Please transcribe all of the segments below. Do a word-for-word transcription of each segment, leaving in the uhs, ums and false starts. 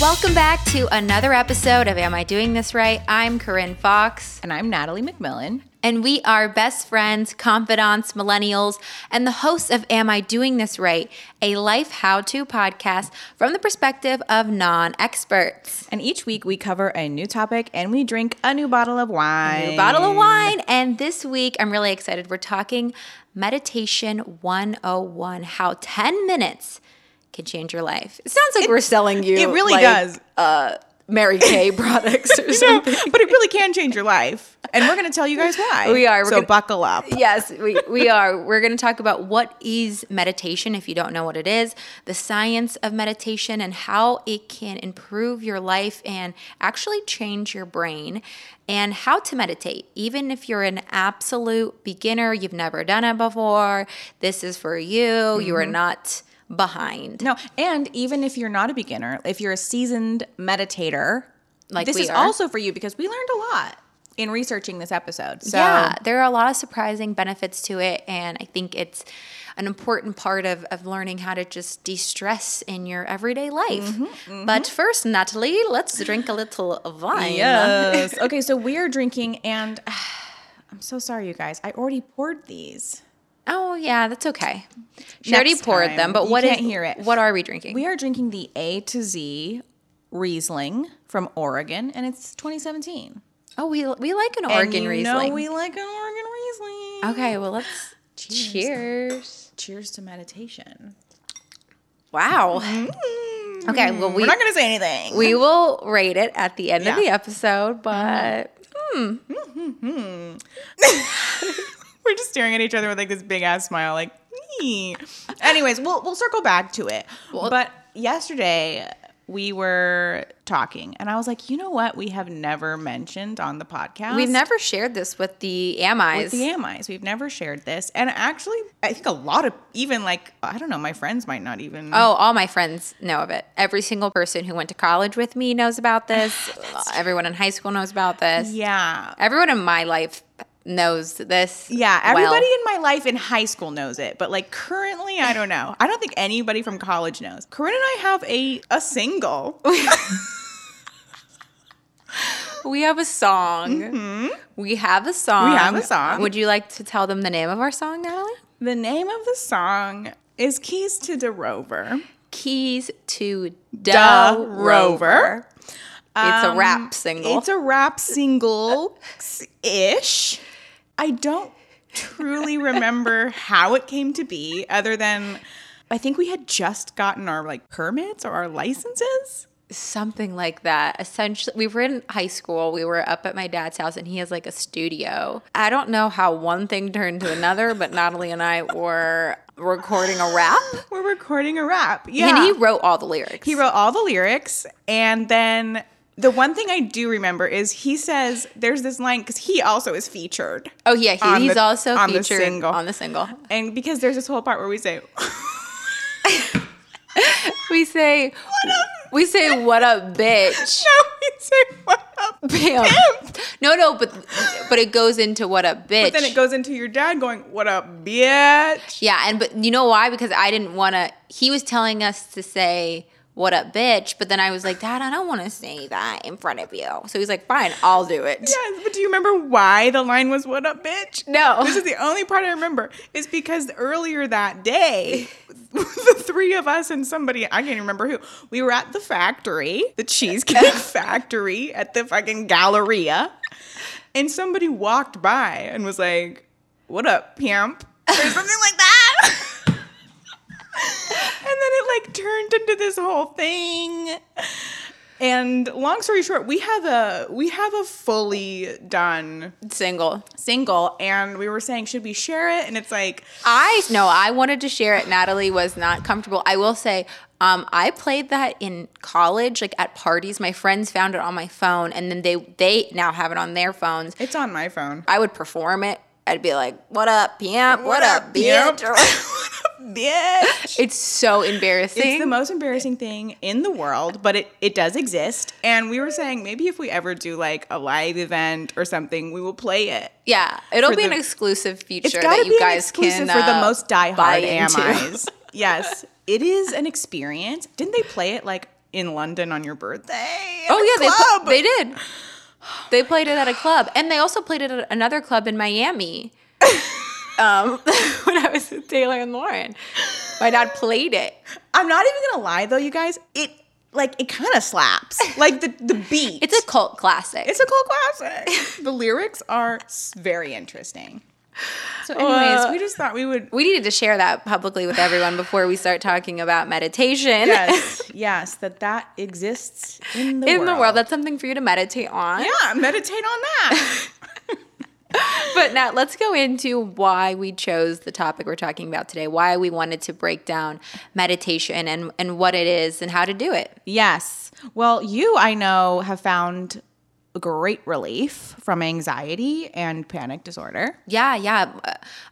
Welcome back to another episode of Am I Doing This Right? I'm Corinne Fox. And I'm Natalie McMillan. And we are best friends, confidants, millennials, and the hosts of Am I Doing This Right? A life how-to podcast from the perspective of non-experts. And each week we cover a new topic and we drink a new bottle of wine. A new bottle of wine. And this week, I'm really excited. We're talking Meditation one oh one, how ten minutes can change your life. It sounds like it, we're selling you. It really like, does. Uh, Mary Kay products or something. Know, but it really can change your life. And we're going to tell you guys why. We are. We're so gonna, buckle up. Yes, we, we are. We're going to talk about what is meditation if you don't know what it is, the science of meditation and how it can improve your life and actually change your brain, and how to meditate. Even if you're an absolute beginner, you've never done it before, this is for you. Mm-hmm. You are not behind. No, and even if you're not a beginner, if you're a seasoned meditator, like this is are. also for you, because we learned a lot in researching this episode. So. Yeah, there are a lot of surprising benefits to it, and I think it's an important part of, of learning how to just de-stress in your everyday life. Mm-hmm, mm-hmm. But first, Natalie, let's drink a little wine. Yes. Okay, so we're drinking, and uh, I'm so sorry, you guys. I already poured these. Oh, yeah, that's okay. She Next already poured time. them, but you what can't is, hear it. What are we drinking? We are drinking the A to Z Riesling from Oregon, and it's twenty seventeen. Oh, we we like an Oregon and you Riesling. No, we like an Oregon Riesling. Okay, well, let's cheers. Cheers, cheers to meditation. Wow. Mm-hmm. Okay, well, we, we're not going to say anything. We will rate it at the end yeah. of the episode, but mm-hmm. hmm. Mm-hmm. We're just staring at each other with like this big ass smile, like. Nee. Anyways, we'll we'll circle back to it. Well, but yesterday we were talking, and I was like, you know what? We have never mentioned on the podcast. We've never shared this with the Amis. With the Amis, we've never shared this, and actually, I think a lot of even like I don't know, my friends might not even. Oh, all my friends know of it. Every single person who went to college with me knows about this. Everyone in high school knows about this. Yeah, everyone in my life knows this. Yeah, everybody well. in my life in high school knows it, but like currently, I don't know. I don't think anybody from college knows. Corinne and I have a a single. We have a song. Mm-hmm. We have a song. We have a song. Would you like to tell them the name of our song, Natalie? The name of the song is Keys to the Rover. Keys to Da Rover. Rover. It's a rap single. Um, it's a rap single-ish. I don't truly remember how it came to be, other than I think we had just gotten our like permits or our licenses. Something like that. Essentially, we were in high school. We were up at my dad's house, and he has like a studio. I don't know how one thing turned to another, but Natalie and I were recording a rap. We're recording a rap, yeah. And he wrote all the lyrics. He wrote all the lyrics, and then the one thing I do remember is he says there's this line because he also is featured. Oh yeah, he, he's the, also on featured the single. on the single. And because there's this whole part where we say, we say, what up? we say what up, bitch. No, we say what up, pimp. No, no, but but it goes into what up, bitch. But then it goes into your dad going what up, bitch. Yeah, and but you know why? Because I didn't want to. He was telling us to say what up, bitch, but then I was like, Dad, I don't want to say that in front of you. So he's like, fine, I'll do it. Yes, but do you remember why the line was what up, bitch? No. This is the only part I remember. It's because earlier that day, the three of us and somebody, I can't remember who, we were at the factory, the Cheesecake Factory at the fucking Galleria, and somebody walked by and was like, what up, pimp? Or something like that. And then it like turned into this whole thing. And long story short, we have a we have a fully done single. Single. And we were saying, should we share it? And it's like I no, I wanted to share it. Natalie was not comfortable. I will say, um, I played that in college, like at parties. My friends found it on my phone, and then they they now have it on their phones. It's on my phone. I would perform it. I'd be like, what up, pimp? What, what up, bitch? What up, bitch? It's so embarrassing. It's the most embarrassing thing in the world, but it, it does exist. And we were saying maybe if we ever do like a live event or something, we will play it. Yeah, it'll be the, an exclusive feature that you guys can It's gotta be exclusive for uh, the most diehard Amis. Yes, it is an experience. Didn't they play it like in London on your birthday. Oh yeah, club. They, pl- they did. They played it at a club, and they also played it at another club in Miami. um, when I was with Taylor and Lauren, my dad played it. I'm not even gonna lie though, you guys. It like it kind of slaps. Like the the beat. It's a cult classic. It's a cult classic. The lyrics are very interesting. So, anyways, uh, we just thought we would. We needed to share that publicly with everyone before we start talking about meditation. Yes, yes, that that exists in the in world. In the world, that's something for you to meditate on. Yeah, meditate on that. But now let's go into why we chose the topic we're talking about today, why we wanted to break down meditation and, and what it is and how to do it. Yes. Well, you, I know, have found great relief from anxiety and panic disorder. Yeah, yeah.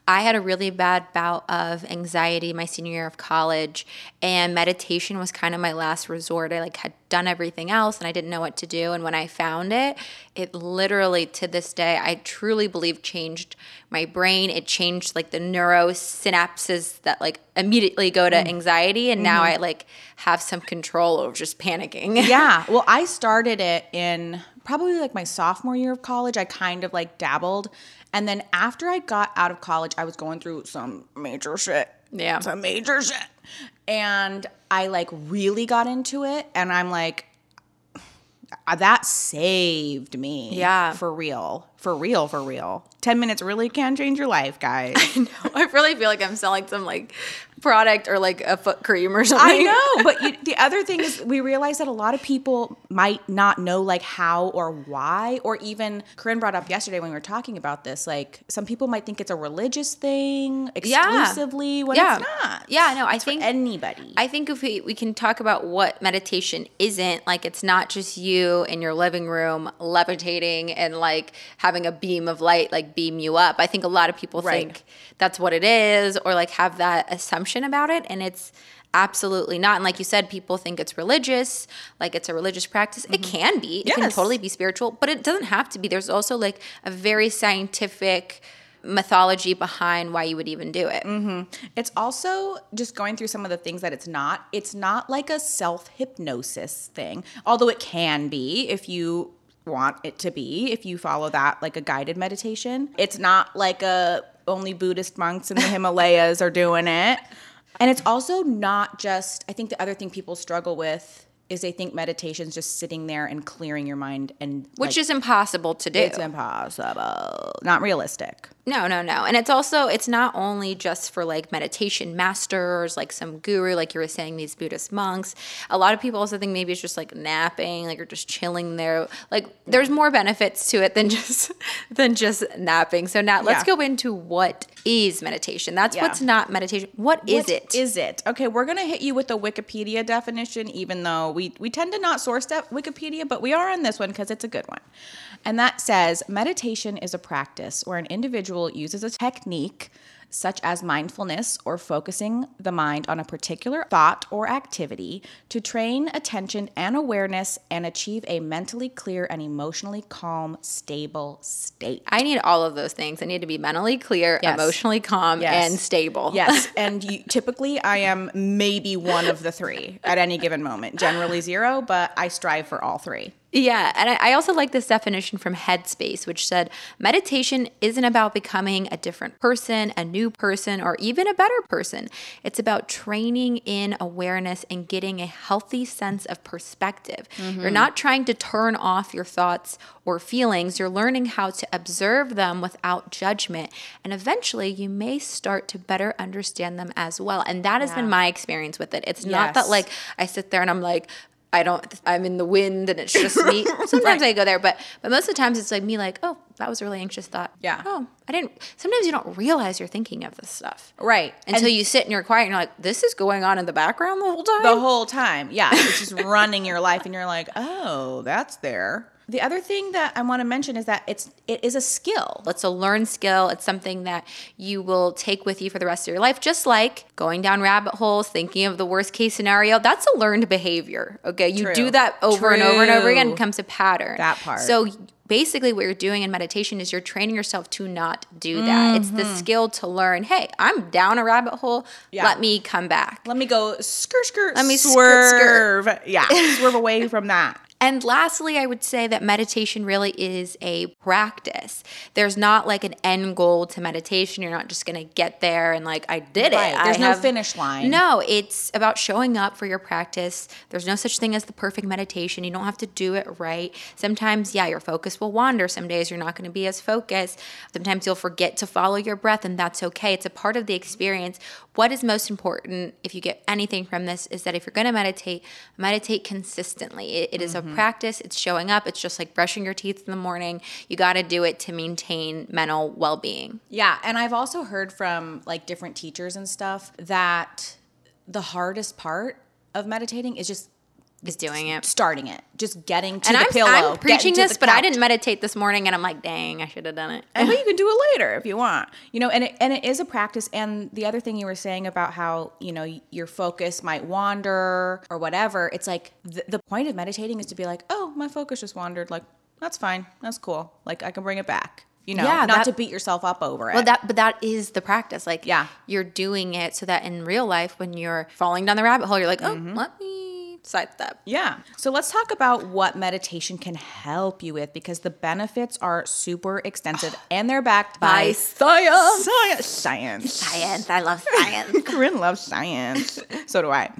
I had a really bad bout of anxiety my senior year of college, and meditation was kind of my last resort. I like had done everything else and I didn't know what to do. And when I found it, it literally to this day, I truly believe changed my brain. It changed like the neurosynapses that like immediately go to anxiety. And now mm-hmm. I like have some control over just panicking. Yeah. Well, I started it in probably like my sophomore year of college. I kind of like dabbled. And then after I got out of college, I was going through some major shit. Yeah. Some major shit. And I like really got into it, and I'm like, that saved me. Yeah. For real. For real, for real. Ten minutes really can change your life, guys. I know. I really feel like I'm selling some like product or like a foot cream or something. I know. But you, the other thing is we realize that a lot of people might not know like how or why, or even Corinne brought up yesterday when we were talking about this, like some people might think it's a religious thing exclusively yeah. when yeah. it's not. Yeah, no, I it's think for anybody. I think if we, we can talk about what meditation isn't, like it's not just you in your living room levitating and like having a beam of light like beam you up. I think a lot of people right. think that's what it is, or like have that assumption about it, and it's absolutely not. And like you said, people think it's religious, like it's a religious practice. Mm-hmm. It can be. Yes. It can totally be spiritual, but it doesn't have to be. There's also like a very scientific mythology behind why you would even do it. Mm-hmm. It's also just going through some of the things that it's not. It's not like a self-hypnosis thing, although it can be if you want it to be, if you follow that like a guided meditation. It's not like a only Buddhist monks in the Himalayas are doing it. And it's also not just, I think the other thing people struggle with is they think meditation's just sitting there and clearing your mind, and which like, is impossible to do. It's impossible. Not realistic. No, no, no. And it's also, it's not only just for like meditation masters, like some guru, like you were saying, these Buddhist monks. A lot of people also think maybe it's just like napping, like you're just chilling there. Like there's more benefits to it than just than just napping. So now let's yeah. go into what is meditation. That's yeah. what's not meditation. What is what it? What is it? Okay, we're going to hit you with a Wikipedia definition, even though we, we tend to not source that Wikipedia, but we are on this one because it's a good one. And that says, meditation is a practice where an individual uses a technique such as mindfulness or focusing the mind on a particular thought or activity to train attention and awareness and achieve a mentally clear and emotionally calm, stable state. I need all of those things. I need to be mentally clear, yes. emotionally calm, yes. and stable. Yes, and you, typically I am maybe one of the three at any given moment. Generally zero, but I strive for all three. Yeah, and I also like this definition from Headspace, which said, meditation isn't about becoming a different person, a new person, or even a better person. It's about training in awareness and getting a healthy sense of perspective. Mm-hmm. You're not trying to turn off your thoughts or feelings. You're learning how to observe them without judgment, and eventually you may start to better understand them as well. And that has yeah. been my experience with it. It's yes. not that like I sit there and I'm like, I don't, I'm in the wind and it's just me. Sometimes right. I go there, but but most of the times it's like me like, oh, that was a really anxious thought. Yeah. Oh, I didn't, sometimes you don't realize you're thinking of this stuff. Right. Until and you sit and you're quiet and you're like, this is going on in the background the whole time? The whole time. Yeah. It's just running your life and you're like, oh, that's there. The other thing that I want to mention is that it's it is a skill. It's a learned skill. It's something that you will take with you for the rest of your life, just like going down rabbit holes, thinking of the worst case scenario. That's a learned behavior, okay? You True. do that over True. and over and over again. It becomes a pattern. That part. So basically what you're doing in meditation is you're training yourself to not do that. Mm-hmm. It's the skill to learn, hey, I'm down a rabbit hole. Yeah. Let me come back. Let me go skirt, skirt, Let me swerve. Skirt, skirt. Yeah, swerve away from that. And lastly, I would say that meditation really is a practice. There's not like an end goal to meditation. You're not just going to get there and like, I did right. it. There's I no have, finish line. No, it's about showing up for your practice. There's no such thing as the perfect meditation. You don't have to do it right. Sometimes, yeah, your focus will wander. Some days you're not going to be as focused. Sometimes you'll forget to follow your breath, and that's okay. It's a part of the experience. What is most important, if you get anything from this, is that if you're going to meditate, meditate consistently. It, it is mm-hmm. a practice. It's showing up. It's just like brushing your teeth in the morning. You got to do it to maintain mental well-being. Yeah. And I've also heard from like different teachers and stuff that the hardest part of meditating is just is doing it. Starting it. Just getting to and the I'm, pillow. I'm preaching this, but couch. I didn't meditate this morning, and I'm like, dang, I should have done it. I know you can do it later if you want. You know, and it, and it is a practice. And the other thing you were saying about how, you know, your focus might wander or whatever, it's like the, the point of meditating is to be like, oh, my focus just wandered. Like, that's fine. That's cool. Like, I can bring it back. You know, yeah, not that, to beat yourself up over it. Well, that, but that is the practice. Like, yeah. you're doing it so that in real life, when you're falling down the rabbit hole, you're like, oh, mm-hmm. let me. Side step. Yeah. So let's talk about what meditation can help you with, because the benefits are super extensive and they're backed by, by science. Science. Science. Science. I love science. Corinne loves science. So do I.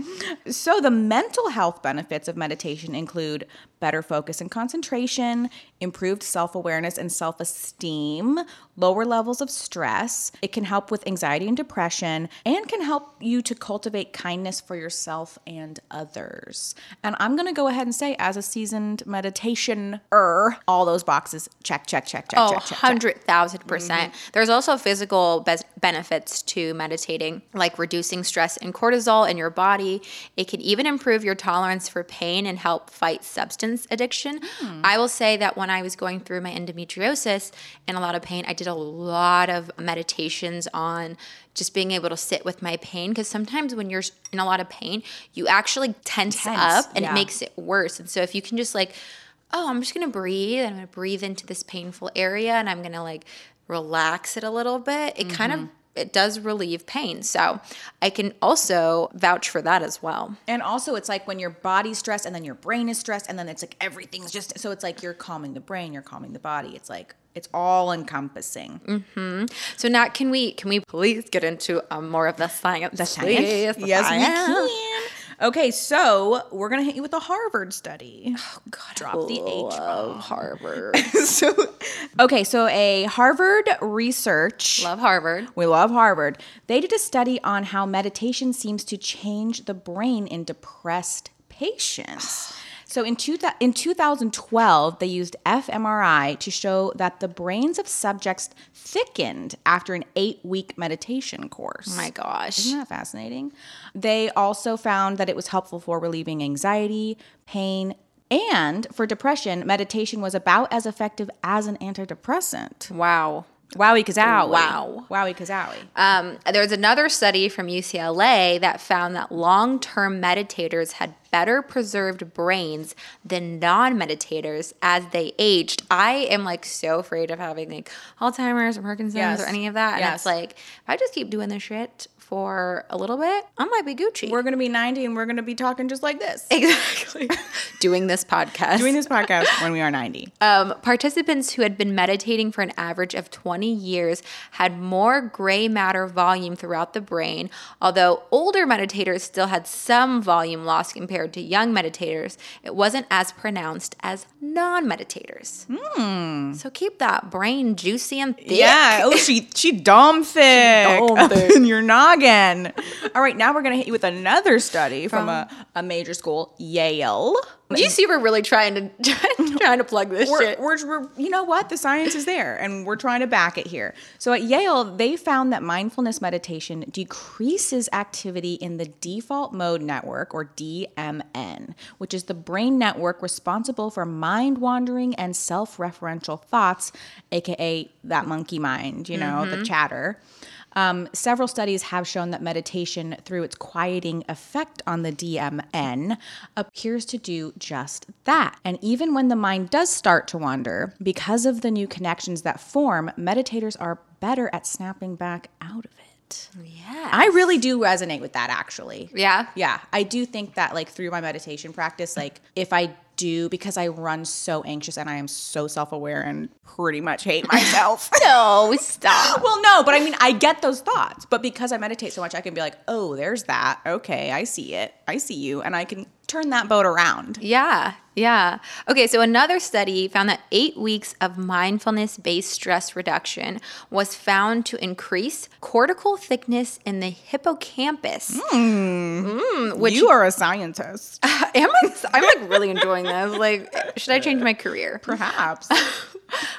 So the mental health benefits of meditation include better focus and concentration, improved self-awareness and self-esteem, lower levels of stress. It can help with anxiety and depression, and can help you to cultivate kindness for yourself and others. And I'm going to go ahead and say, as a seasoned meditationer, all those boxes, check, check, check, check, oh, check, check. one hundred thousand percent. Mm-hmm. There's also physical be- benefits to meditating, like reducing stress and cortisol in your body. It can even improve your tolerance for pain and help fight substance addiction. Mm. I will say that when I was going through my endometriosis and a lot of pain, I did a lot of meditations on just being able to sit with my pain, because sometimes when you're in a lot of pain, you actually tense, tense up and yeah. it makes it worse. And so if you can just like, oh, I'm just going to breathe, and I'm going to breathe into this painful area, and I'm going to like relax it a little bit, it mm-hmm. kind of, it does relieve pain. So I can also vouch for that as well. And also it's like when your body's stressed and then your brain is stressed, and then it's like everything's just, so it's like you're calming the brain, you're calming the body. It's like, it's all encompassing. Mm-hmm. So now can we can we please get into um, more of the science? The science? Please, the yes, science. We can. Okay, so we're going to hit you with a Harvard study. Oh, God. Drop the H of Harvard. so, okay, so a Harvard research. Love Harvard. We love Harvard. They did a study on how meditation seems to change the brain in depressed patients. So in, two, in two thousand twelve, they used fMRI to show that the brains of subjects thickened after an eight-week meditation course. Oh my gosh. Isn't that fascinating? They also found that it was helpful for relieving anxiety, pain, and for depression. Meditation was about as effective as an antidepressant. Wow. Wowie kazowie. Wow. Wowie kazowie. Um, there's another study from U C L A that found that long-term meditators had better preserved brains than non-meditators as they aged. I am like so afraid of having like Alzheimer's or Parkinson's yes. or any of that. And yes. it's like, if I just keep doing this shit for a little bit, I might be Gucci. We're going to be ninety and we're going to be talking just like this. Exactly. Doing this podcast. Doing this podcast when we are ninety. Um, participants who had been meditating for an average of twenty years had more gray matter volume throughout the brain, although older meditators still had some volume loss compared to young meditators. It wasn't as pronounced as non-meditators. Mm. So keep that brain juicy and thick. Yeah. Oh, she, she dumb thick. She dumb thick. And you're not. Again. All right, now we're going to hit you with another study from, from a, a major school, Yale. Do you see we're really trying to trying to plug this we're, shit? We're, we're, you know what? The science is there, and we're trying to back it here. So at Yale, they found that mindfulness meditation decreases activity in the default mode network, or D M N, which is the brain network responsible for mind-wandering and self-referential thoughts, a k a that monkey mind, you know, mm-hmm. the chatter. Um, several studies have shown that meditation, through its quieting effect on the D M N, appears to do just that. And even when the mind does start to wander, because of the new connections that form, meditators are better at snapping back out of it. Yeah, I really do resonate with that, actually. Yeah? Yeah. I do think that, like, through my meditation practice, like, if I do, because I run so anxious and I am so self-aware and pretty much hate myself. No, stop. Well, no, but I mean, I get those thoughts. But because I meditate so much, I can be like, oh, there's that. Okay, I see it. I see you. And I can turn that boat around. Yeah, yeah. Okay, so another study found that eight weeks of mindfulness-based stress reduction was found to increase cortical thickness in the hippocampus. Mm. Mm, which, you are a scientist. Uh, am I, I'm like really enjoying this. Like, should I change my career? Perhaps.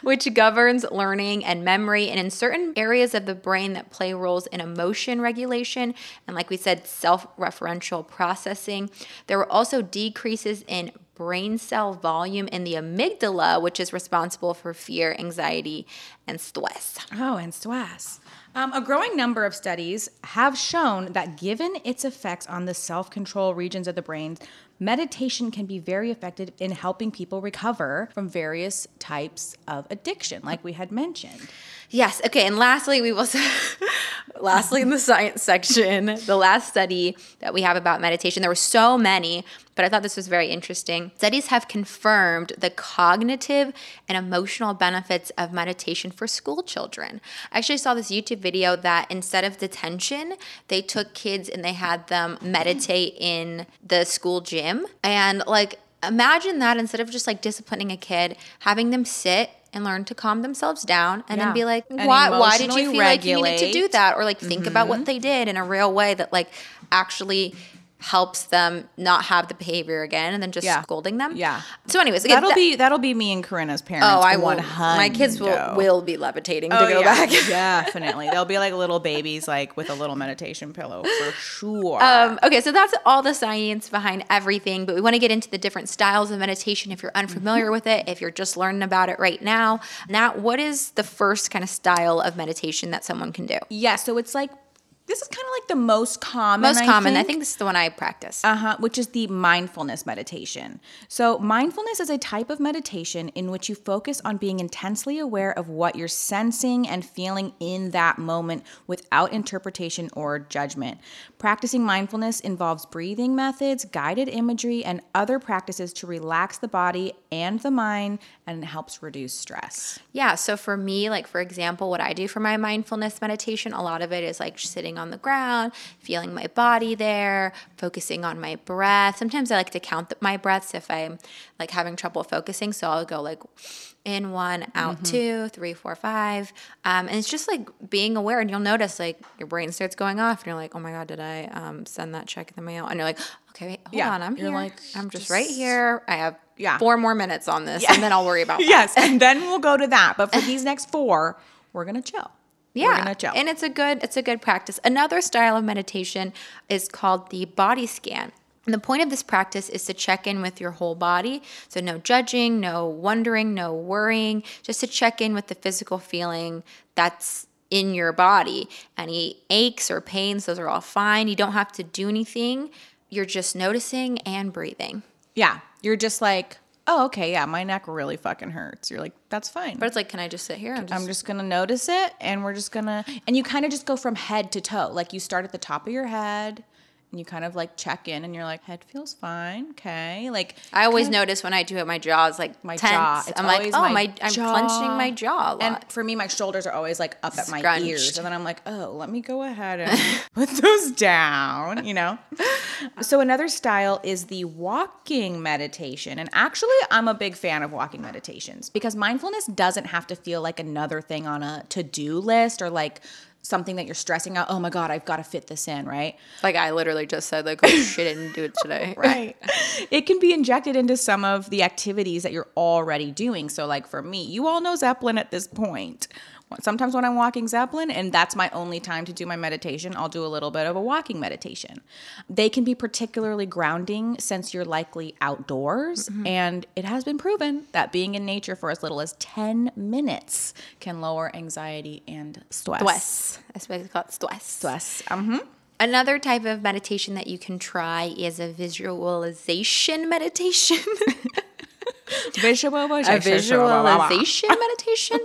Which governs learning and memory, and in certain areas of the brain that play roles in emotion regulation and, like we said, self-referential processing. There were also decreases in brain cell volume in the amygdala, which is responsible for fear, anxiety, and stress. Oh, and stress. Um, a growing number of studies have shown that given its effects on the self-control regions of the brain, meditation can be very effective in helping people recover from various types of addiction, like we had mentioned. Yes. Okay. And lastly, we will say, lastly in the science section, the last study that we have about meditation, there were so many, but I thought this was very interesting. Studies have confirmed the cognitive and emotional benefits of meditation for school children. I actually saw this YouTube video that instead of detention, they took kids and they had them meditate in the school gym. And like, imagine that instead of just like disciplining a kid, having them sit and learn to calm themselves down and yeah. then be like, why, why did you feel regulate. like you needed to do that? Or like think mm-hmm. about what they did in a real way that like actually helps them not have the behavior again, and then just yeah. scolding them. Yeah. So anyways. Okay, that'll that, be that'll be me and Corinna's parents. Oh, I will. My kids will, will be levitating oh, to go yeah. back. Definitely. They'll be like little babies, like with a little meditation pillow for sure. Um, okay, so that's all the science behind everything, but we want to get into the different styles of meditation if you're unfamiliar mm-hmm. with it, if you're just learning about it right now. Nat, what is the first kind of style of meditation that someone can do? Yeah, so it's like This is kind of like the most common, Most common. I think. I think this is the one I practice. Uh-huh, which is the mindfulness meditation. So mindfulness is a type of meditation in which you focus on being intensely aware of what you're sensing and feeling in that moment without interpretation or judgment. Practicing mindfulness involves breathing methods, guided imagery, and other practices to relax the body and the mind, and it helps reduce stress. Yeah, so for me, like for example, what I do for my mindfulness meditation, a lot of it is like sitting on the ground, feeling my body there, focusing on my breath. Sometimes I like to count my breaths if I'm like having trouble focusing. So I'll go like in one, out mm-hmm. two, three, four, five. Um, and it's just like being aware, and you'll notice like your brain starts going off and you're like, oh my God, did I um, send that check in the mail? And you're like, okay, wait, hold yeah. on. I'm you're here. Like, I'm just, just right here. I have yeah. four more minutes on this yeah. and then I'll worry about that. Yes. And then we'll go to that. But for these next four, we're going to chill. Yeah, and it's a good it's a good practice. Another style of meditation is called the body scan. And the point of this practice is to check in with your whole body. So no judging, no wondering, no worrying, just to check in with the physical feeling that's in your body. Any aches or pains, those are all fine. You don't have to do anything. You're just noticing and breathing. Yeah, you're just like, oh, okay, yeah, my neck really fucking hurts. You're like, that's fine. But it's like, can I just sit here? I'm just, I'm just going to notice it, and we're just going to – and you kind of just go from head to toe. Like you start at the top of your head, and you kind of like check in, and you're like, head feels fine, okay. Like I always kind of, notice when I do it, my jaw is like my tense. Jaw. It's I'm like, oh, my, my I'm jaw. clenching my jaw a lot. And for me, my shoulders are always like up at Scrunched. my ears. And then I'm like, oh, let me go ahead and put those down, you know. So another style is the walking meditation. And actually, I'm a big fan of walking meditations because mindfulness doesn't have to feel like another thing on a to-do list or like something that you're stressing out. Oh my God, I've got to fit this in, right? Like I literally just said, like, oh shit, I didn't do it today. Right. It can be injected into some of the activities that you're already doing. So like for me, you all know Zeppelin at this point. Sometimes when I'm walking Zeppelin, and that's my only time to do my meditation, I'll do a little bit of a walking meditation. They can be particularly grounding since you're likely outdoors. Mm-hmm. And it has been proven that being in nature for as little as ten minutes can lower anxiety and stress. Stress. That's what it's called, stress. Stress. Mm-hmm. Another type of meditation that you can try is a visualization meditation. Visual, a visualization meditation.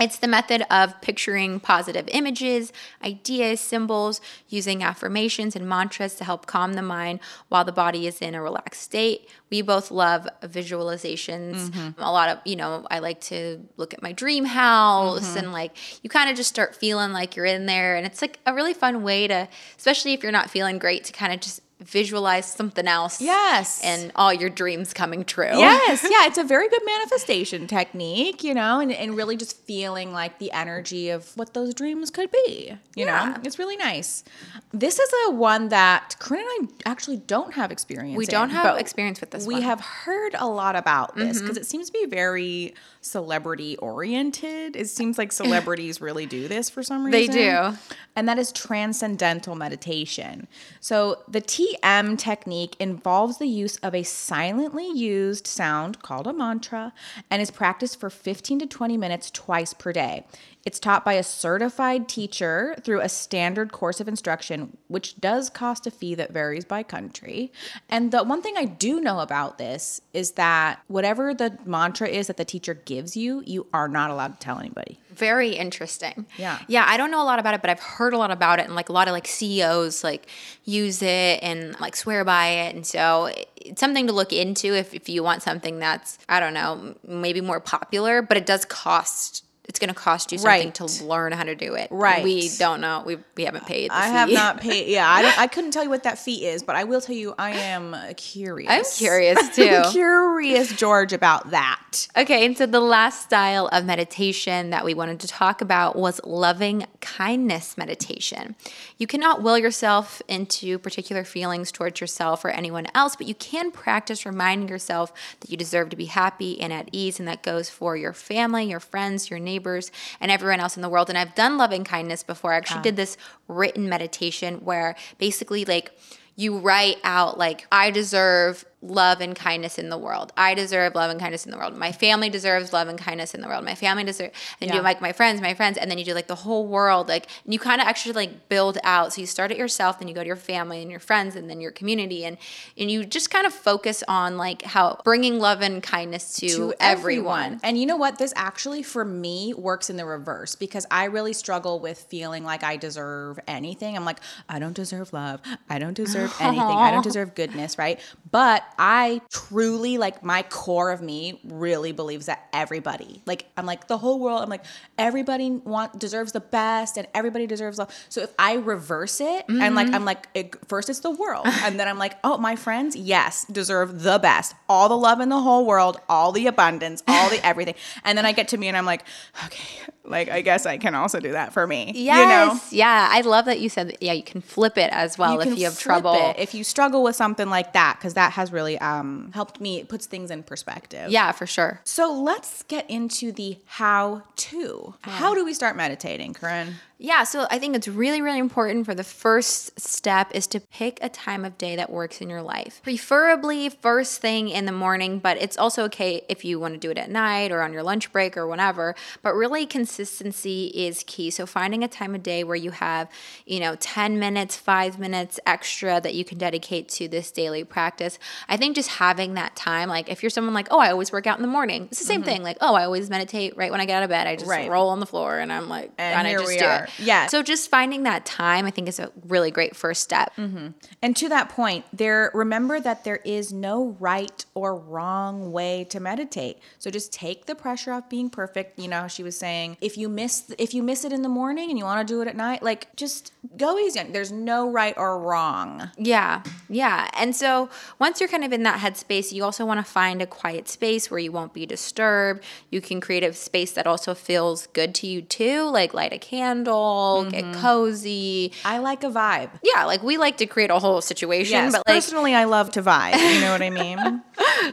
It's the method of picturing positive images, ideas, symbols, using affirmations and mantras to help calm the mind while the body is in a relaxed state. We both love visualizations. Mm-hmm. A lot of, you know, I like to look at my dream house, mm-hmm. and like you kind of just start feeling like you're in there. And it's like a really fun way to, especially if you're not feeling great, to kind of just visualize something else. Yes. And all your dreams coming true. Yes. Yeah. It's a very good manifestation technique, you know, and, and really just feeling like the energy of what those dreams could be. You yeah. know, it's really nice. This is a one that Corinne and I actually don't have experience We in, don't have experience with this we one. We have heard a lot about this because mm-hmm. it seems to be very celebrity oriented. It seems like celebrities really do this for some reason. They do. And that is transcendental meditation. So the T M technique involves the use of a silently used sound called a mantra and is practiced for fifteen to twenty minutes twice per day. It's taught by a certified teacher through a standard course of instruction, which does cost a fee that varies by country. And the one thing I do know about this is that whatever the mantra is that the teacher gives you, you are not allowed to tell anybody. Very interesting. Yeah. Yeah, I don't know a lot about it, but I've heard a lot about it, and like a lot of like C E Os like use it and like swear by it. And so it's something to look into if, if you want something that's, I don't know, maybe more popular, but it does cost. It's going to cost you something right. to learn how to do it. Right. We don't know. We we haven't paid the I fee. have not paid. Yeah. I, don't, I couldn't tell you what that fee is, but I will tell you I am curious. I'm curious too. I'm curious, George, about that. Okay. And so the last style of meditation that we wanted to talk about was loving kindness meditation. You cannot will yourself into particular feelings towards yourself or anyone else, but you can practice reminding yourself that you deserve to be happy and at ease. And that goes for your family, your friends, your neighbors, neighbors and everyone else in the world. And I've done loving kindness before. I actually yeah. did this written meditation where basically like you write out like, I deserve love and kindness in the world. I deserve love and kindness in the world. My family deserves love and kindness in the world. My family deserves, and yeah. you do like my friends, my friends, and then you do like the whole world. Like, and you kind of actually like build out. So you start at yourself, then you go to your family and your friends and then your community. And, and you just kind of focus on like how bringing love and kindness to, to everyone. everyone. And you know what? This actually for me works in the reverse because I really struggle with feeling like I deserve anything. I'm like, I don't deserve love. I don't deserve anything. I don't deserve goodness, right? But I truly, like, my core of me really believes that everybody, like, I'm like the whole world, I'm like everybody want deserves the best and everybody deserves love. So if I reverse it mm-hmm. and like I'm like it, first it's the world and then I'm like, oh, my friends, yes, deserve the best, all the love in the whole world, all the abundance, all the everything. And then I get to me and I'm like, okay, like I guess I can also do that for me. Yes, you know? Yeah, I love that you said that, yeah, you can flip it as well you if you have trouble. It. If you struggle with something like that, because that has really um, helped me, it puts things in perspective. Yeah, for sure. So let's get into the how to. Yeah. How do we start meditating, Corinne? Yeah, so I think it's really, really important for the first step is to pick a time of day that works in your life. Preferably first thing in the morning, but it's also okay if you want to do it at night or on your lunch break or whenever. But really consistency is key. So finding a time of day where you have, you know, ten minutes, five minutes extra that you can dedicate to this daily practice. I think just having that time, like if you're someone like, oh, I always work out in the morning. It's the same mm-hmm. thing. Like, oh, I always meditate right when I get out of bed. I just right. roll on the floor and I'm like, and, and I just do are. it. Yeah. So just finding that time, I think, is a really great first step. Mm-hmm. And to that point, there remember that there is no right or wrong way to meditate. So just take the pressure off being perfect. You know, how she was saying, if you miss if you miss it in the morning and you want to do it at night, like just go easy on it. There's no right or wrong. Yeah, yeah. And so once you're kind of in that headspace, you also want to find a quiet space where you won't be disturbed. You can create a space that also feels good to you too, like light a candle. cuddle, mm-hmm. get cozy. I like a vibe. Yeah, like we like to create a whole situation. Yes, but like, personally, I love to vibe. You know what I mean?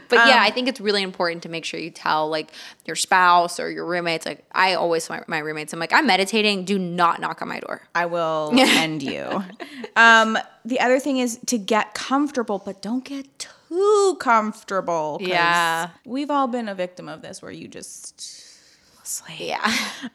But um, yeah, I think it's really important to make sure you tell like your spouse or your roommates. Like I always tell my roommates, I'm like, I'm meditating. Do not knock on my door. I will end you. Um, the other thing is to get comfortable, but don't get too comfortable. Yeah. We've all been a victim of this where you just... Yeah.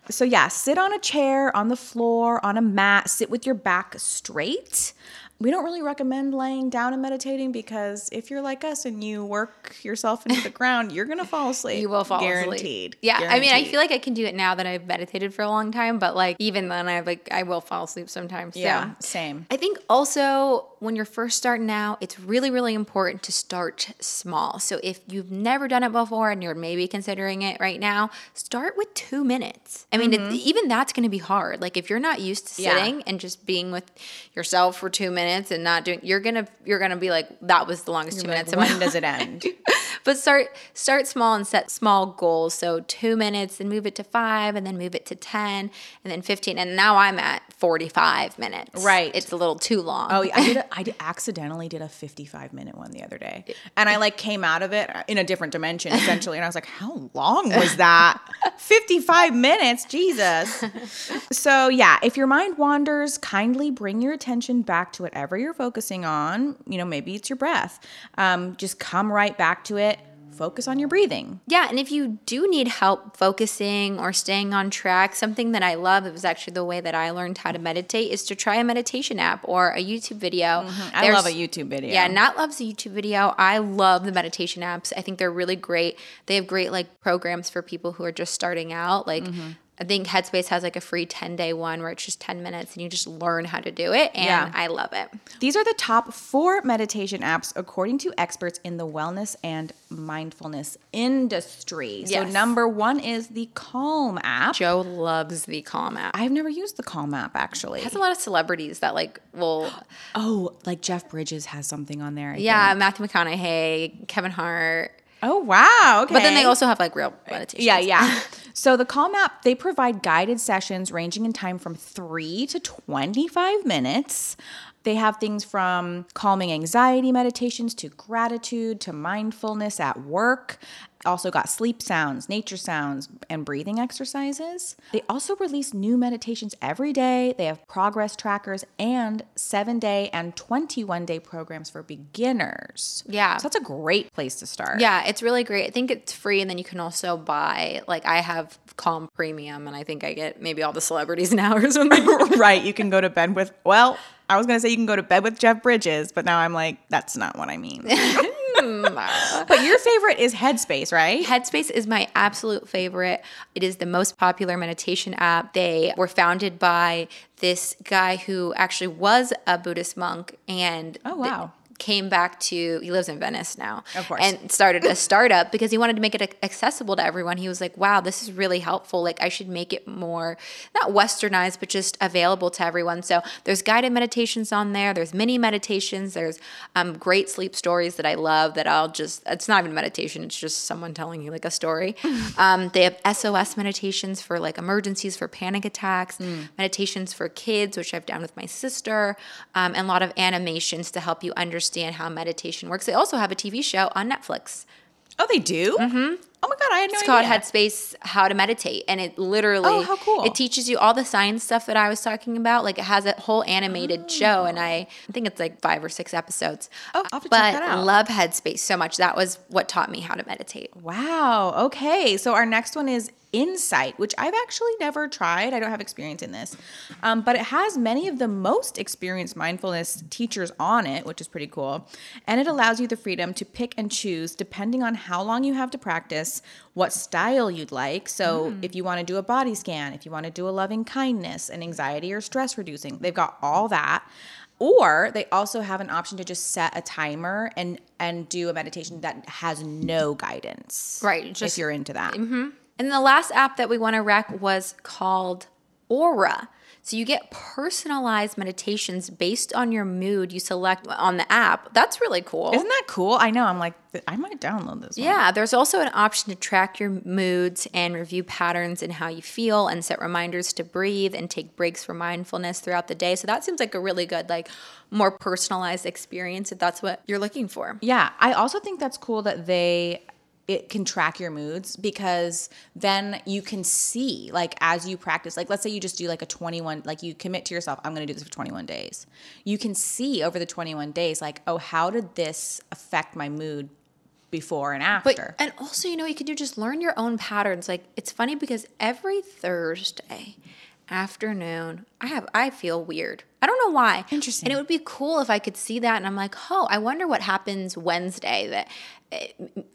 So yeah, sit on a chair, on the floor, on a mat, sit with your back straight. We don't really recommend laying down and meditating because if you're like us and you work yourself into the ground, you're going to fall asleep. You will fall Guaranteed. asleep. Yeah. Guaranteed. I mean, I feel like I can do it now that I've meditated for a long time, but like even then I like I will fall asleep sometimes. Yeah, so. Same. I think also when you're first starting out, it's really, really important to start small. So if you've never done it before and you're maybe considering it right now, start with two minutes. I mean, mm-hmm. it, even that's going to be hard. Like if you're not used to sitting yeah. and just being with yourself for two minutes, and not doing you're gonna you're gonna be like that was the longest two minutes. When does it end? But start start small and set small goals. So two minutes, then move it to five, and then move it to ten, and then fifteen. And now I'm at forty-five minutes. Right, it's a little too long. Oh, yeah. I did. A, I did, accidentally did a fifty-five minute one the other day, and I like came out of it in a different dimension essentially. And I was like, how long was that? fifty-five minutes, Jesus. So yeah, if your mind wanders, kindly bring your attention back to whatever you're focusing on. You know, maybe it's your breath. Um, just come right back to it. Focus on your breathing. Yeah, and if you do need help focusing or staying on track, something that I love, it was actually the way that I learned how to meditate, is to try a meditation app or a YouTube video. Mm-hmm. I love a YouTube video. Yeah, Nat loves a YouTube video. I love the meditation apps. I think they're really great. They have great like programs for people who are just starting out. Like mm-hmm. I think Headspace has like a free ten-day one where it's just ten minutes and you just learn how to do it, and yeah. I love it. These are the top four meditation apps according to experts in the wellness and mindfulness industry. Yes. So number one is the Calm app. Joe loves the Calm app. I've never used the Calm app, actually. It has a lot of celebrities that like will... Oh, like Jeff Bridges has something on there. I yeah, think. Matthew McConaughey, Kevin Hart. Oh, wow. Okay. But then they also have like real meditations. Yeah, yeah. So the Calm app, they provide guided sessions ranging in time from three to twenty-five minutes. They have things from calming anxiety meditations to gratitude to mindfulness at work. Also got sleep sounds, nature sounds, and breathing exercises. They also release new meditations every day. They have progress trackers and seven-day and twenty-one-day programs for beginners. Yeah. So that's a great place to start. Yeah, it's really great. I think it's free, and then you can also buy, like I have Calm Premium, and I think I get maybe all the celebrities now or something. Right, you can go to bed with, well, I was going to say you can go to bed with Jeff Bridges, but now I'm like, that's not what I mean. But your favorite is Headspace, right? Headspace is my absolute favorite. It is the most popular meditation app. They were founded by this guy who actually was a Buddhist monk and oh wow. came back to, he lives in Venice now. Of course. And started a startup because he wanted to make it accessible to everyone. He was like, wow, this is really helpful. Like I should make it more, not westernized, but just available to everyone. So there's guided meditations on there. There's mini meditations. There's um, great sleep stories that I love that I'll just, it's not even meditation. It's just someone telling you like a story. um, they have S O S meditations for like emergencies, for panic attacks, mm. meditations for kids, which I've done with my sister, um, and a lot of animations to help you understand understand how meditation works. They also have a T V show on Netflix. Oh, they do? Mm-hmm. Oh my God, I had no idea. It's called Headspace: How to Meditate, and it literally oh, how cool. it teaches you all the science stuff that I was talking about. Like it has a whole animated oh. show, and I, I think it's like five or six episodes. Oh, I'll have to check that out. But love Headspace so much. That was what taught me how to meditate. Wow. Okay. So our next one is Insight, which I've actually never tried. I don't have experience in this, um, but it has many of the most experienced mindfulness teachers on it, which is pretty cool. And it allows you the freedom to pick and choose depending on how long you have to practice, what style you'd like. So mm. if you want to do a body scan, if you want to do a loving kindness and anxiety or stress reducing, they've got all that. Or they also have an option to just set a timer and, and do a meditation that has no guidance. Right. Just, if you're into that. Mm-hmm. And the last app that we want to rec was called Aura. So you get personalized meditations based on your mood you select on the app. That's really cool. Isn't that cool? I know. I'm like, I might download this one. Yeah. There's also an option to track your moods and review patterns in how you feel and set reminders to breathe and take breaks for mindfulness throughout the day. So that seems like a really good, like more personalized experience if that's what you're looking for. Yeah. I also think that's cool that they... it can track your moods, because then you can see, like, as you practice, like, let's say you just do like a twenty-one, like you commit to yourself, I'm going to do this for twenty-one days. You can see over the twenty-one days, like, oh, how did this affect my mood before and after? But, and also, you know, you can do just learn your own patterns. Like, it's funny because every Thursday afternoon, I have, I feel weird. I don't know why. Interesting. And it would be cool if I could see that. And I'm like, oh, I wonder what happens Wednesday that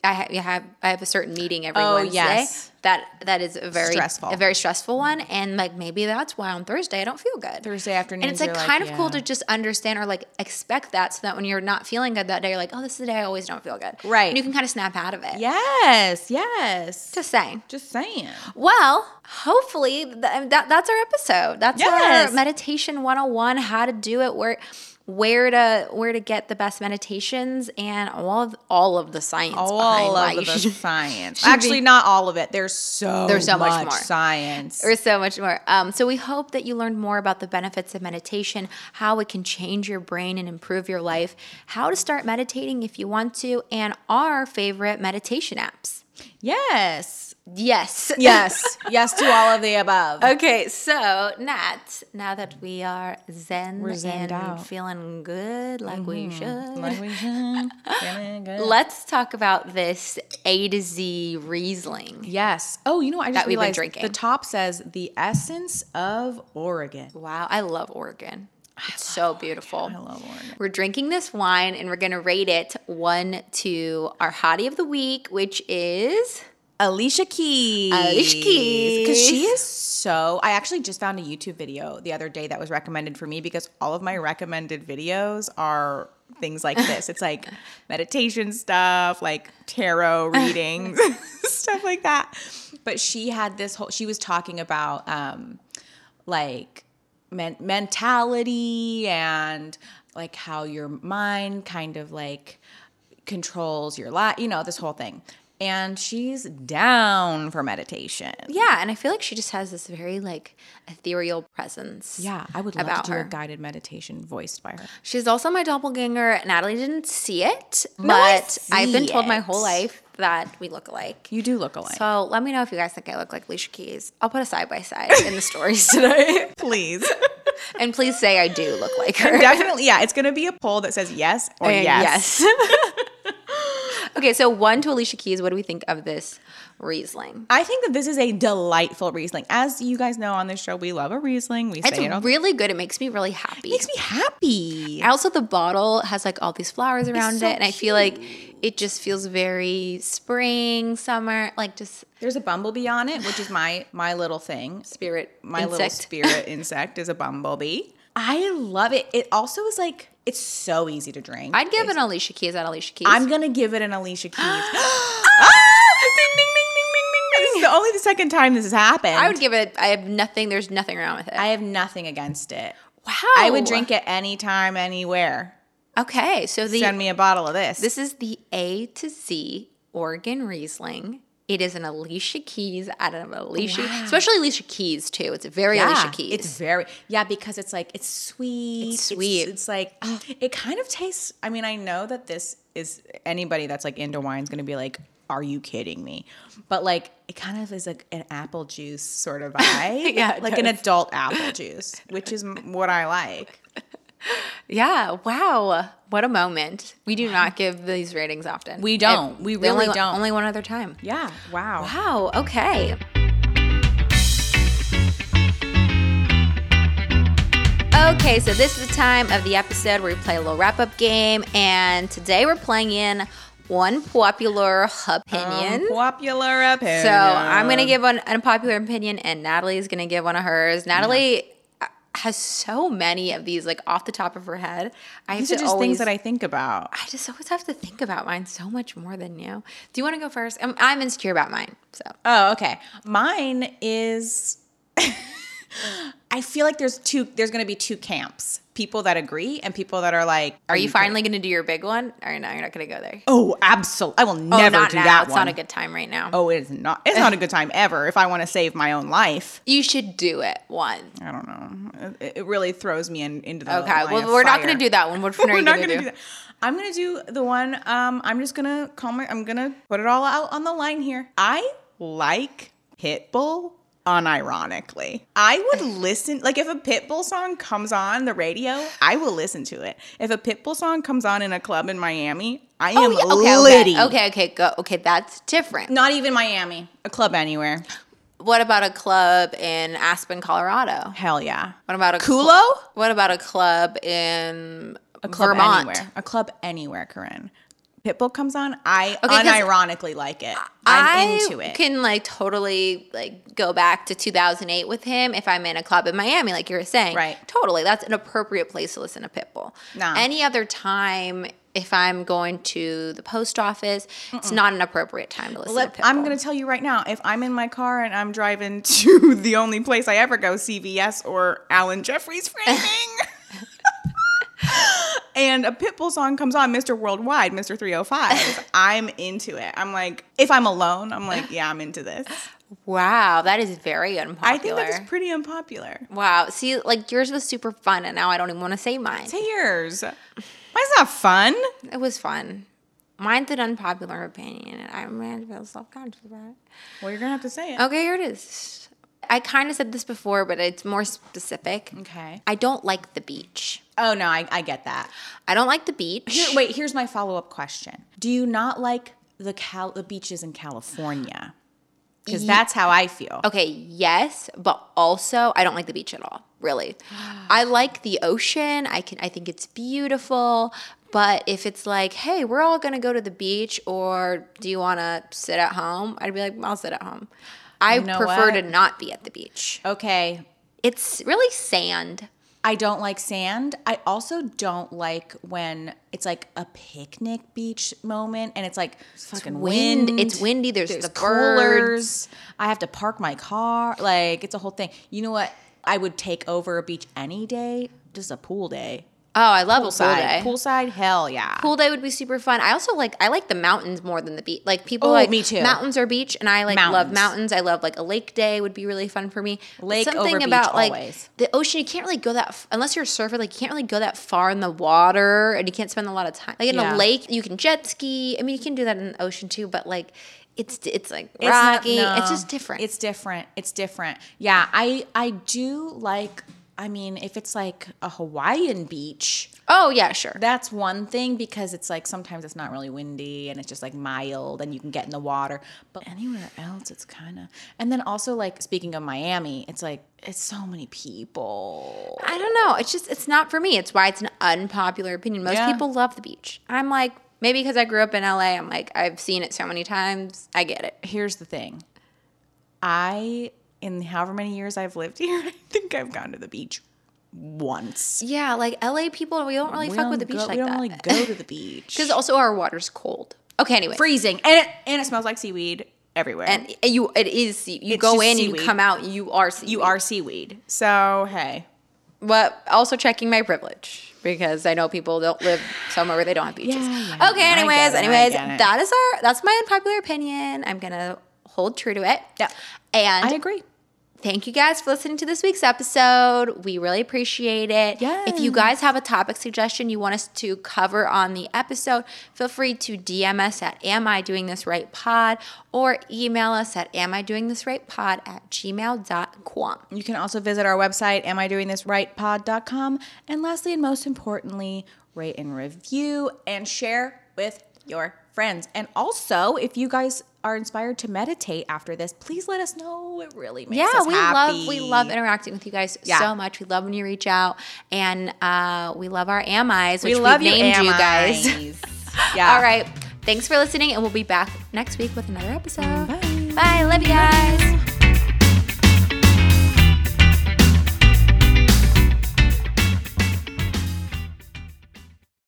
I have, I have a certain meeting every oh, Wednesday. Yes. That, that is a very stressful, a very stressful one. And like, maybe that's why on Thursday I don't feel good. Thursday afternoon. And it's like kind like, of yeah. cool to just understand or like expect that, so that when you're not feeling good that day, you're like, oh, this is the day I always don't feel good. Right. And you can kind of snap out of it. Yes. Yes. Just saying. Just saying. Well, hopefully th- that that's our episode. That's yes. our meditation one oh one, how to do it, where, where to, where to get the best meditations, and all of, all of the science. All of the science. Actually, not all of it. There's so, There's so much, much more science. There's so much more. Um, so we hope that you learned more about the benefits of meditation, how it can change your brain and improve your life, how to start meditating if you want to, and our favorite meditation apps. Yes. Yes. Yes. Yes to all of the above. Okay. So, Nat, now that we are zen and out. feeling good like mm-hmm. we should, like we should. Feeling good. Let's talk about this A to Z Riesling. Yes. Oh, you know, I just realized the top says the essence of Oregon. Wow. I love Oregon. It's so beautiful. I love Oregon. We're drinking this wine and we're going to rate it one to our hottie of the week, which is... Alicia Keys. Alicia Keys. Because she is so... I actually just found a YouTube video the other day that was recommended for me, because all of my recommended videos are things like this. It's like meditation stuff, like tarot readings, stuff like that. But she had this whole... She was talking about um, like men- mentality and like how your mind kind of like controls your life, you know, this whole thing. And she's down for meditation. Yeah, and I feel like she just has this very, like, ethereal presence. Yeah, I would love about to do her. a guided meditation voiced by her. She's also my doppelganger. Natalie didn't see it, no, but see I've been it. told my whole life that we look alike. You do look alike. So let me know if you guys think I look like Alicia Keys. I'll put a side-by-side in the stories today. Please. And please say I do look like her. And definitely, yeah. It's going to be a poll that says yes or and yes. Yes. Okay, so one to Alicia Keys. What do we think of this Riesling? I think that this is a delightful Riesling. As you guys know on this show, we love a Riesling. We it's say it all really good. It makes me really happy. It makes me happy. Also, the bottle has like all these flowers around so it, and cute. I feel like it just feels very spring, summer, like just. There's a bumblebee on it, which is my my little thing. Spirit, my insect. little spirit insect is a bumblebee. I love it. It also is like. It's so easy to drink. I'd give it's, an Alicia Keys at Alicia Keys. I'm going to give it an Alicia Keys. ah! Ding, ding, ding, ding, ding, ding. This is the only the second time this has happened. I would give it, I have nothing, there's nothing wrong with it. I have nothing against it. Wow. I would drink it anytime, anywhere. Okay. So the, send me a bottle of this. This is the A to Z Oregon Riesling. It is an Alicia Keys out of Alicia, wow. especially Alicia Keys too. It's very yeah, Alicia Keys. It's very yeah because it's like it's sweet. It's sweet. It's, it's like oh, it kind of tastes. I mean, I know that this is anybody that's like into wine is going to be like, "Are you kidding me?" But like, it kind of is like an apple juice sort of vibe, yeah, like does. an adult apple juice, which is what I like. Yeah. Wow. What a moment. We do not give these ratings often. We don't. It, we really only, don't. Only one other time. Yeah. Wow. Wow. Okay. Okay. So this is the time of the episode where we play a little wrap-up game. And today we're playing in unpopular opinion. Unpopular opinion. So I'm going to give an unpopular opinion and Natalie's going to give one of hers. Natalie... Yeah. Has so many of these, like, off the top of her head. I these have to are just always, things that I think about. I just always have to think about mine so much more than you. Do you want to go first? I'm, I'm insecure about mine, so. Oh, okay. Mine is... I feel like there's two, there's going to be two camps. People that agree and people that are like, are you finally going to do your big one? Or no, you're not going to go there. Oh, absolutely. I will never oh, not do now. that it's one. It's not a good time right now. Oh, it is not. It's not a good time ever if I want to save my own life. You should do it one. I don't know. It, it really throws me in, into the Okay, well, we're fire. not going to do that one. What are you going to do? do that. I'm going to do the one. Um, I'm just going to call my, I'm going to put it all out on the line here. I like Pitbull. Unironically, I would listen, like if a Pitbull song comes on the radio, I will listen to it. If a Pitbull song comes on in a club in Miami, I am oh, yeah. okay, litty. Okay, okay, go. Okay, that's different. Not even Miami, a club anywhere. What about a club in Aspen, Colorado? Hell yeah. What about a Kulo? Cl- what about a club in a club Vermont? Anywhere. A club anywhere, Corinne. Pitbull comes on, I okay, unironically like it. I'm I into it. I can like totally like go back to two thousand eight with him if I'm in a club in Miami, like you were saying. Right. Totally. That's an appropriate place to listen to Pitbull. Nah. Any other time, if I'm going to the post office, Mm-mm. it's not an appropriate time to listen Let, to Pitbull. I'm going to tell you right now, if I'm in my car and I'm driving to the only place I ever go, C V S or Alan Jeffrey's framing. And a Pitbull song comes on, Mister Worldwide, Mister three oh five. I'm into it. I'm like, if I'm alone, I'm like, yeah, I'm into this. Wow, that is very unpopular. I think that's pretty unpopular. Wow. See, like yours was super fun, and now I don't even want to say mine. Say yours. Mine's not fun. It was fun. Mine's an unpopular opinion, and I'm going to feel self-conscious about it. Well, you're going to have to say it. Okay, here it is. I kind of said this before, but it's more specific. Okay. I don't like the beach. Oh, no, I, I get that. I don't like the beach. Here, wait, here's my follow-up question. Do you not like the Cal- the beaches in California? Because Ye- that's how I feel. Okay, yes, but also I don't like the beach at all, really. I like the ocean. I can. I think it's beautiful. But if it's like, hey, we're all going to go to the beach, or do you want to sit at home? I'd be like, I'll sit at home. I you know prefer what? to not be at the beach. Okay. It's really sand. I don't like sand. I also don't like when it's like a picnic beach moment and it's like it's fucking wind. wind. It's windy. There's, There's the coolers. Birds. I have to park my car. Like it's a whole thing. You know what? I would take over a beach any day. Just a pool day. Oh, I love poolside. a pool day. Poolside, hell yeah. Pool day would be super fun. I also like I like the mountains more than the beach. Like people Ooh, like me too. Mountains or beach, and I like mountains. love mountains. I love like a lake day would be really fun for me. Lake Something over beach about like always. The ocean, you can't really go that f- unless you're a surfer. Like you can't really go that far in the water, and you can't spend a lot of time. Like in yeah. a lake, you can jet ski. I mean, you can do that in the ocean too, but like. It's it's like rocky. It's, not, no. it's just different. It's different. It's different. Yeah, I I do like. I mean, if it's like a Hawaiian beach. Oh yeah, sure. That's one thing because it's like sometimes it's not really windy and it's just like mild and you can get in the water. But anywhere else, it's kind of. And then also like speaking of Miami, it's like it's so many people. I don't know. It's just it's not for me. It's why it's an unpopular opinion. Most yeah. people love the beach. I'm like. Maybe because I grew up in L A, I'm like, I've seen it so many times. I get it. Here's the thing. I, in however many years I've lived here, I think I've gone to the beach once. Yeah, like L A people, we don't really we fuck don't with the beach go, like that. We don't that. really go to the beach. Because also our water's cold. Okay, anyway. Freezing. And it, and it smells like seaweed everywhere. And you, it is You it's go in, seaweed. you come out, you are seaweed. You are seaweed. So, hey. But also checking my privilege. Because I know people don't live somewhere where they don't have beaches. Yeah, yeah, okay, anyways, it, anyways, that is our that's my unpopular opinion. I'm gonna hold true to it. Yeah, and I agree. Thank you guys for listening to this week's episode. We really appreciate it. Yes. If you guys have a topic suggestion you want us to cover on the episode, feel free to D M us at Am I Doing This Right Pod or email us at am I doing this right pod at gmail dot com. You can also visit our website, am I doing this right pod dot com. And lastly, and most importantly, rate and review and share with your friends. And also, if you guys are inspired to meditate after this, please let us know. It really makes yeah, us we happy. Yeah, we love interacting with you guys yeah. so much. We love when you reach out. And uh, we love our Am-I's, which we love we you, named Am-I's. You guys. Yeah. All right. Thanks for listening, and we'll be back next week with another episode. Bye. Bye. Love you guys.